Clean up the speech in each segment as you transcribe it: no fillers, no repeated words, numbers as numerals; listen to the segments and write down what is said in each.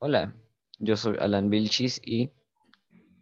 Hola, yo soy Alan Vilchis y...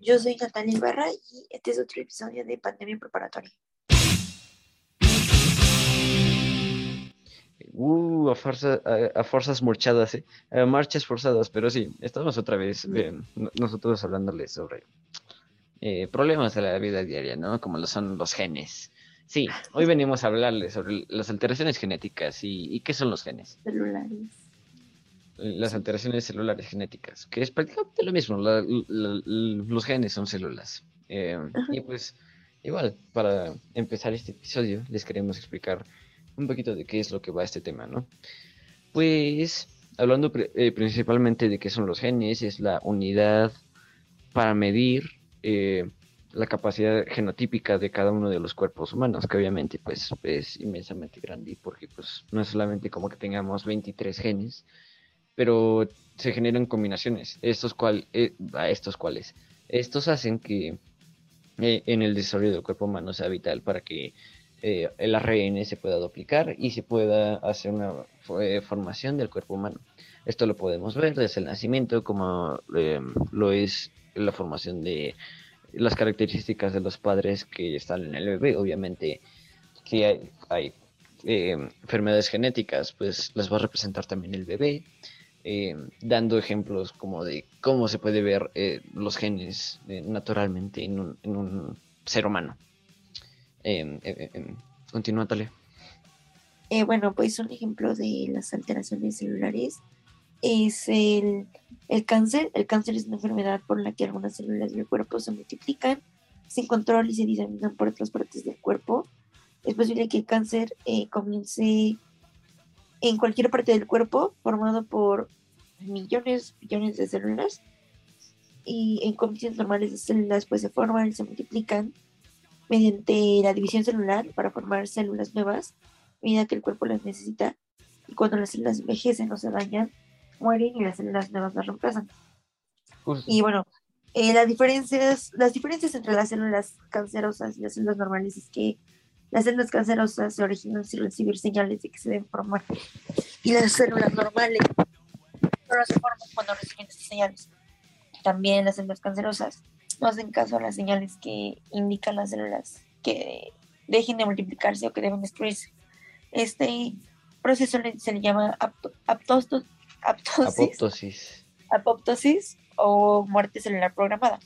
Yo soy Natalia Ibarra y este es otro episodio de Pandemia Preparatoria. A fuerzas marchadas, marchas forzadas, pero sí, estamos otra vez nosotros hablándoles sobre problemas de la vida diaria, ¿no? Como lo son los genes. Sí, hoy venimos a hablarles sobre las alteraciones genéticas y qué son los genes. Celulares. Las alteraciones celulares genéticas, que es prácticamente lo mismo, los genes son células. Y pues, igual, para empezar este episodio, les queremos explicar un poquito de qué es lo que va este tema, ¿no? Pues, hablando principalmente de qué son los genes, es la unidad para medir la capacidad genotípica de cada uno de los cuerpos humanos, que obviamente pues es inmensamente grande, porque pues no es solamente como que tengamos 23 genes, pero se generan combinaciones, estos hacen que en el desarrollo del cuerpo humano sea vital para que el ARN se pueda duplicar y se pueda hacer una formación del cuerpo humano. Esto lo podemos ver desde el nacimiento, como lo es la formación de las características de los padres que están en el bebé. Obviamente que hay enfermedades genéticas, pues las va a representar también el bebé, dando ejemplos como de cómo se puede ver los genes naturalmente en un ser humano. Continúa, Talia. Bueno, pues un ejemplo de las alteraciones celulares es el cáncer. El cáncer es una enfermedad por la que algunas células del cuerpo se multiplican sin control y se diseminan por otras partes del cuerpo. Es posible que el cáncer comience en cualquier parte del cuerpo, formado por millones de células, y en condiciones normales las células pues se forman y se multiplican mediante la división celular para formar células nuevas, medida que el cuerpo las necesita, y cuando las células envejecen o se dañan, mueren y las células nuevas las reemplazan. Y bueno, las diferencias entre las células cancerosas y las células normales es que las células cancerosas se originan sin recibir señales de que se deben formar, y las células normales solo se forman cuando reciben esas señales. También las células cancerosas no hacen caso a las señales que indican las células que dejen de multiplicarse o que deben destruirse. Este proceso se le llama apoptosis o muerte celular programada.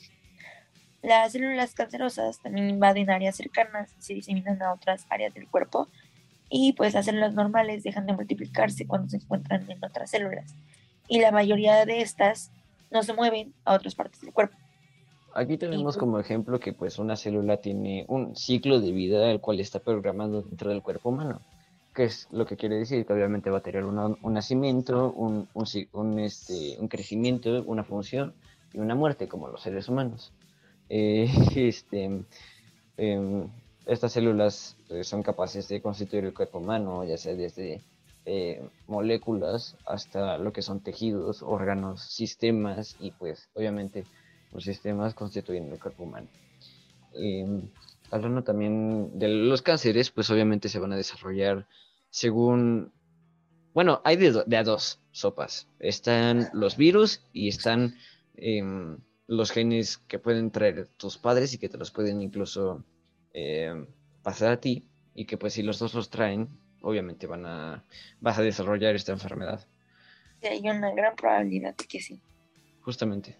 Las células cancerosas también invaden áreas cercanas y se diseminan a otras áreas del cuerpo, y pues las células normales dejan de multiplicarse cuando se encuentran en otras células, y la mayoría de estas no se mueven a otras partes del cuerpo. Aquí tenemos como ejemplo que pues una célula tiene un ciclo de vida el cual está programado dentro del cuerpo humano, que es lo que quiere decir que obviamente va a tener un nacimiento, un crecimiento, una función y una muerte como los seres humanos. Estas células son capaces de constituir el cuerpo humano, ya sea desde moléculas hasta lo que son tejidos, órganos, sistemas, y pues obviamente los sistemas constituyen el cuerpo humano. Hablando también de los cánceres, pues obviamente se van a desarrollar según... Bueno, hay de a dos sopas. Están los virus y están... los genes que pueden traer tus padres y que te los pueden incluso pasar a ti, y que pues si los dos los traen, obviamente vas a desarrollar esta enfermedad. Sí, hay una gran probabilidad que sí. Justamente.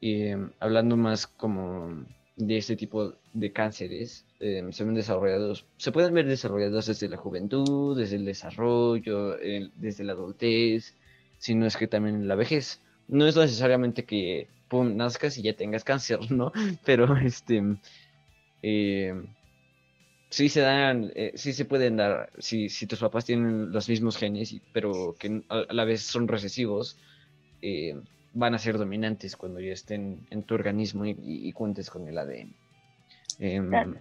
Y hablando más como de este tipo de cánceres, se pueden ver desarrollados desde la juventud, desde el desarrollo, desde la adultez, sino es que también en la vejez. No es necesariamente que nazcas y ya tengas cáncer, ¿no? Pero sí se pueden dar si tus papás tienen los mismos genes, pero que a la vez son recesivos, van a ser dominantes cuando ya estén en tu organismo y cuentes con el ADN. Claro.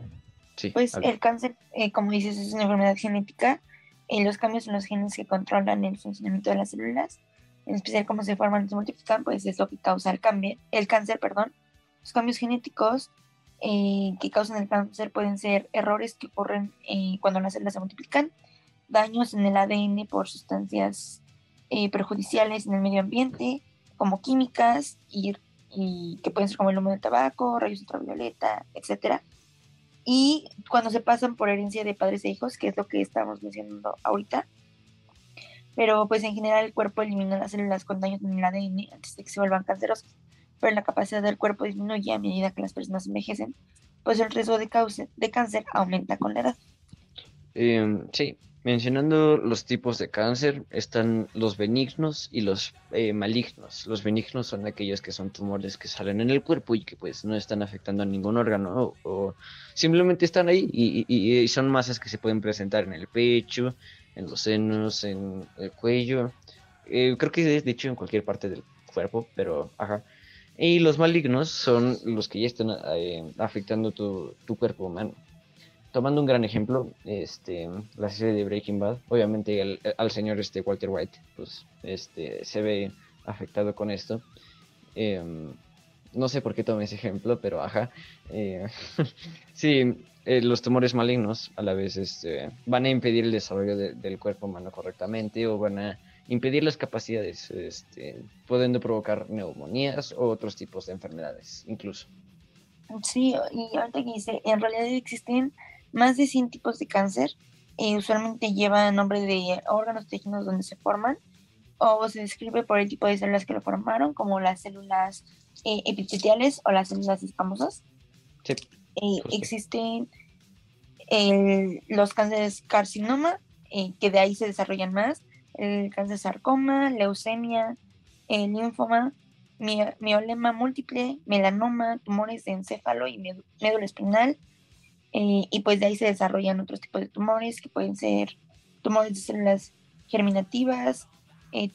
Sí, pues el cáncer, como dices, es una enfermedad genética. Los cambios en los genes que controlan el funcionamiento de las células, en especial cómo se forman y se multiplican, pues es lo que causa el cáncer. Los cambios genéticos que causan el cáncer pueden ser errores que ocurren cuando las células se multiplican, daños en el ADN por sustancias perjudiciales en el medio ambiente, como químicas y que pueden ser como el humo del tabaco, rayos ultravioleta, etcétera. Y cuando se pasan por herencia de padres e hijos, que es lo que estamos mencionando ahorita, pero pues en general el cuerpo elimina las células con daños en el ADN antes de que se vuelvan cancerosas, pero la capacidad del cuerpo disminuye a medida que las personas envejecen, pues el riesgo de cáncer aumenta con la edad. Sí, mencionando los tipos de cáncer, están los benignos y los malignos. Los benignos son aquellos que son tumores que salen en el cuerpo y que pues no están afectando a ningún órgano o simplemente están ahí y son masas que se pueden presentar en el pecho, en los senos, en el cuello, creo que es de hecho en cualquier parte del cuerpo, pero ajá. Y los malignos son los que ya están afectando tu cuerpo humano. Tomando un gran ejemplo, la serie de Breaking Bad, obviamente al señor Walter White, pues se ve afectado con esto. No sé por qué tomé ese ejemplo, pero ajá. Sí, los tumores malignos a la vez van a impedir el desarrollo del cuerpo humano correctamente o van a impedir las capacidades, pudiendo provocar neumonías o otros tipos de enfermedades incluso. Sí, y ahorita que dice, en realidad existen más de 100 tipos de cáncer, usualmente llevan nombre de órganos, tejidos donde se forman, o se describe por el tipo de células que lo formaron, como las células epiteliales o las células escamosas. Sí. Existen los cánceres carcinoma, que de ahí se desarrollan más, el cáncer sarcoma, leucemia, el linfoma, mieloma múltiple, melanoma, tumores de encéfalo y médula espinal, y pues de ahí se desarrollan otros tipos de tumores que pueden ser tumores de células germinativas,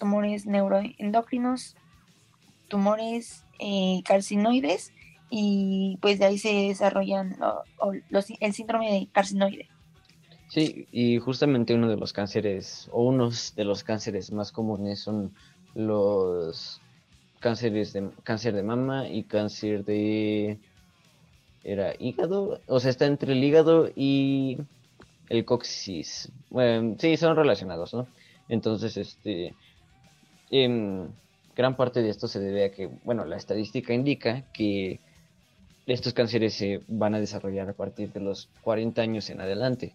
tumores neuroendocrinos, tumores carcinoides, y pues de ahí se desarrollan el síndrome de carcinoide. Sí, y justamente uno de los cánceres, o unos de los cánceres más comunes son los cáncer de mama y cáncer de hígado, o sea, está entre el hígado y el coxis. Bueno, sí, son relacionados, ¿no? Entonces, gran parte de esto se debe a que, bueno, la estadística indica que estos cánceres se van a desarrollar a partir de los 40 años en adelante,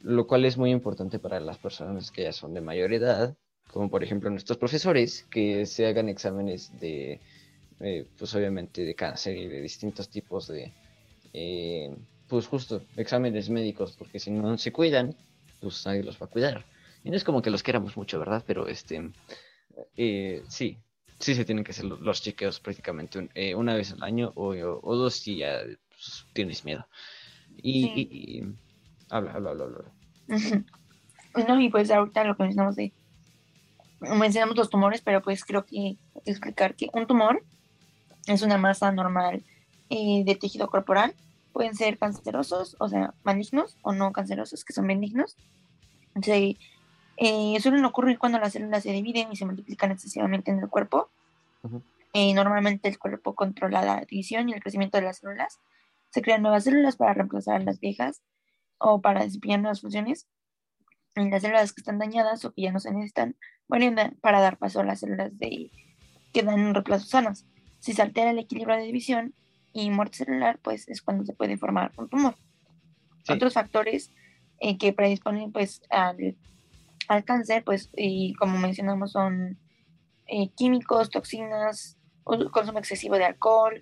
lo cual es muy importante para las personas que ya son de mayor edad, como por ejemplo nuestros profesores, que se hagan exámenes de, pues obviamente de cáncer y de distintos tipos de, pues justo, exámenes médicos, porque si no se cuidan, pues nadie los va a cuidar. Y no es como que los queramos mucho, ¿verdad? Pero sí se tienen que hacer los chequeos prácticamente una vez al año o dos si ya pues, tienes miedo. Y habla. Uh-huh. No, y pues ahorita lo que mencionamos los tumores, pero pues creo que explicar que un tumor es una masa normal de tejido corporal, pueden ser cancerosos, o sea, malignos o no cancerosos, que son benignos. Sí, suelen ocurrir cuando las células se dividen y se multiplican excesivamente en el cuerpo. Uh-huh. Normalmente el cuerpo controla la división y el crecimiento de las células, se crean nuevas células para reemplazar a las viejas o para desempeñar nuevas funciones. En las células que están dañadas o que ya no se necesitan, bueno, para dar paso a las células que dan un reemplazo sanas. Si se altera el equilibrio de división y muerte celular, pues es cuando se puede formar un tumor. Sí. Otros factores que predisponen pues al cáncer, pues y como mencionamos son químicos, toxinas, consumo excesivo de alcohol,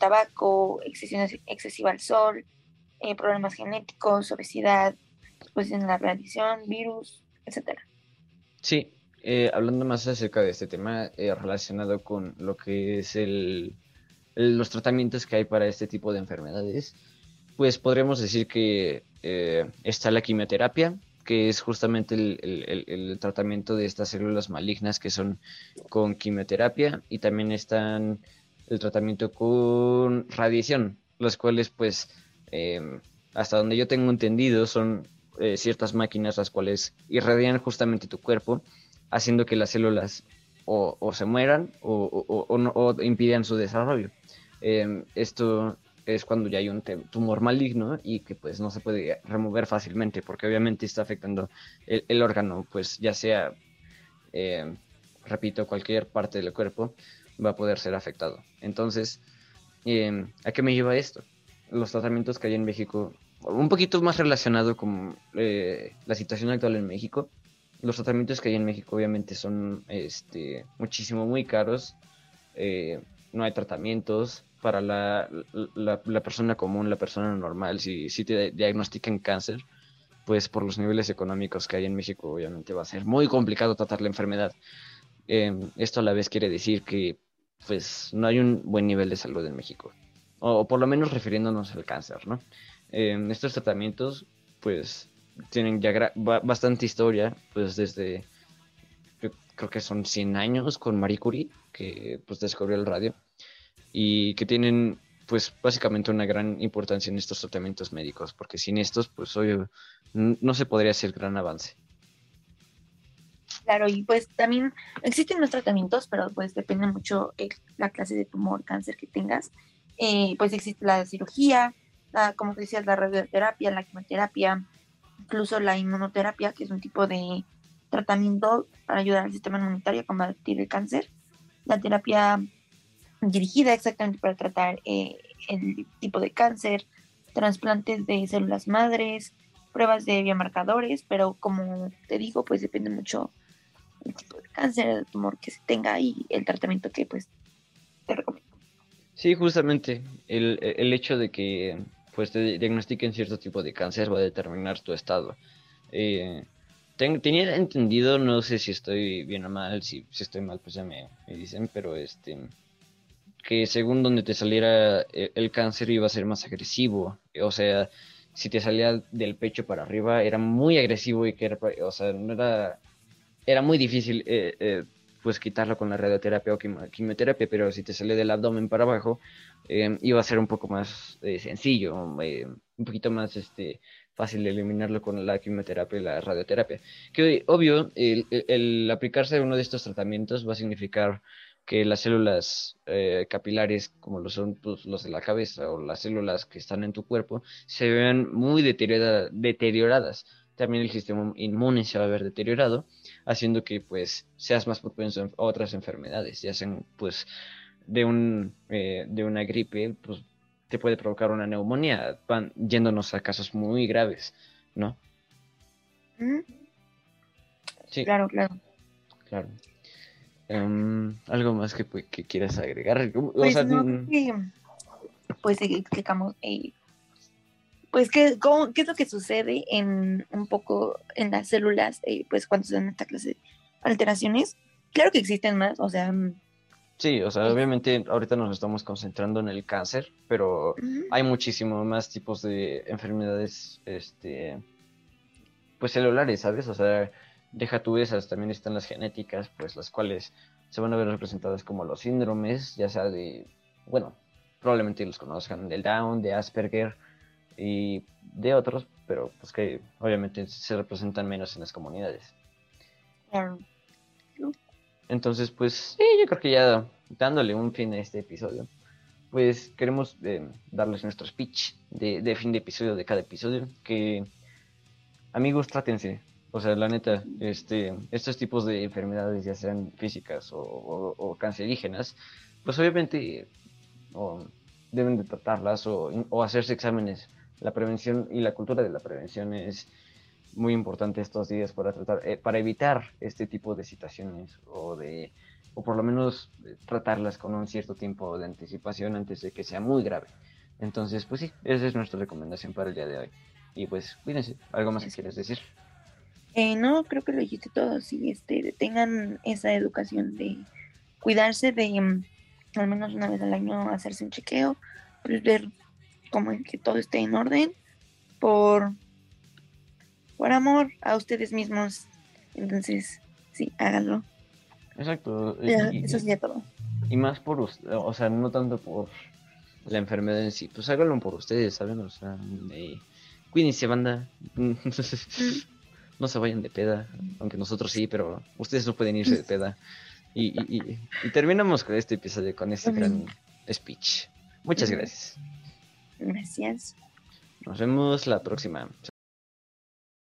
tabaco, excesiva al sol, problemas genéticos, obesidad, pues en la radiación, virus, etcétera. Sí, hablando más acerca de este tema relacionado con lo que es los tratamientos que hay para este tipo de enfermedades, pues podríamos decir que está la quimioterapia, que es justamente el tratamiento de estas células malignas que son con quimioterapia, y también están el tratamiento con radiación, los cuales pues hasta donde yo tengo entendido son ciertas máquinas las cuales irradian justamente tu cuerpo, haciendo que las células o se mueran o impidan su desarrollo. Esto es cuando ya hay un tumor maligno y que pues no se puede remover fácilmente porque obviamente está afectando el órgano, pues ya sea repito, cualquier parte del cuerpo va a poder ser afectado. Entonces, ¿a qué me lleva esto? Los tratamientos que hay en México, un poquito más relacionado con la situación actual en México, los tratamientos que hay en México obviamente son muchísimo, muy caros, no hay tratamientos para la persona común, la persona normal. Si te diagnostican cáncer, pues por los niveles económicos que hay en México obviamente va a ser muy complicado tratar la enfermedad. Esto a la vez quiere decir que pues no hay un buen nivel de salud en México, o por lo menos refiriéndonos al cáncer, ¿no? Estos tratamientos pues tienen ya bastante historia, pues desde, yo creo que son 100 años con Marie Curie, que pues descubrió el radio, y que tienen pues básicamente una gran importancia en estos tratamientos médicos, porque sin estos pues obvio, no se podría hacer gran avance. Claro, y pues también existen los tratamientos, pero pues depende mucho la clase de tumor, cáncer que tengas. Pues existe la cirugía, como te decías, la radioterapia, la quimioterapia, incluso la inmunoterapia, que es un tipo de tratamiento para ayudar al sistema inmunitario a combatir el cáncer. La terapia dirigida exactamente para tratar el tipo de cáncer, trasplantes de células madres, pruebas de biomarcadores, pero como te digo, pues depende mucho el tipo de cáncer, el tumor que se tenga y el tratamiento que pues te recomiendo. Sí, justamente, el hecho de que pues te diagnostiquen cierto tipo de cáncer va a determinar tu estado. Tenía entendido, no sé si estoy bien o mal, si estoy mal pues ya me dicen, pero que según donde te saliera el cáncer iba a ser más agresivo, o sea, si te salía del pecho para arriba era muy agresivo y que era, o sea, no era muy difícil pues quitarlo con la radioterapia o quimioterapia, pero si te salía del abdomen para abajo iba a ser un poco más sencillo, un poquito más fácil de eliminarlo con la quimioterapia y la radioterapia. Que obvio, el aplicarse uno de estos tratamientos va a significar que las células capilares, como lo son pues, los de la cabeza o las células que están en tu cuerpo, se vean muy deterioradas. También el sistema inmune se va a ver deteriorado, haciendo que pues seas más propenso a otras enfermedades, ya sean pues de una gripe, pues te puede provocar una neumonía, van yéndonos a casos muy graves, ¿no? Sí. Claro. ¿Algo más que quieras agregar? Pues, o sea, no, pues explicamos pues qué es lo que sucede en un poco en las células pues cuando se dan esta clase de alteraciones. Claro que existen más, o sea, sí, o sea, obviamente ahorita nos estamos concentrando en el cáncer, pero hay muchísimo más tipos de enfermedades pues celulares, ¿sabes? O sea, deja tú esas, también están las genéticas, pues las cuales se van a ver representadas como los síndromes, ya sea de, bueno, probablemente los conozcan, del Down, de Asperger y de otros, pero pues que obviamente se representan menos en las comunidades. Entonces, pues sí, yo creo que ya dándole un fin a este episodio, pues queremos darles nuestro speech de fin de episodio, de cada episodio, que amigos, trátense. O sea, la neta, estos tipos de enfermedades, ya sean físicas o cancerígenas, pues obviamente deben de tratarlas o hacerse exámenes. La prevención y la cultura de la prevención es muy importante estos días para tratar, para evitar este tipo de situaciones o por lo menos tratarlas con un cierto tiempo de anticipación antes de que sea muy grave. Entonces, pues sí, esa es nuestra recomendación para el día de hoy. Y pues, cuídense. ¿Algo más que quieres decir? No, creo que lo dijiste todo. Sí, tengan esa educación de cuidarse, de al menos una vez al año hacerse un chequeo, pues, ver cómo es que todo esté en orden, por amor a ustedes mismos. Entonces, sí, háganlo. Exacto. Eso sería todo. Y más por, o sea, no tanto por la enfermedad en sí, pues háganlo por ustedes, ¿saben? O sea, cuídense, banda. No se vayan de peda, aunque nosotros sí, pero ustedes no pueden irse de peda. Y terminamos con este episodio, con este gran speech. Muchas gracias. Gracias. Nos vemos la próxima.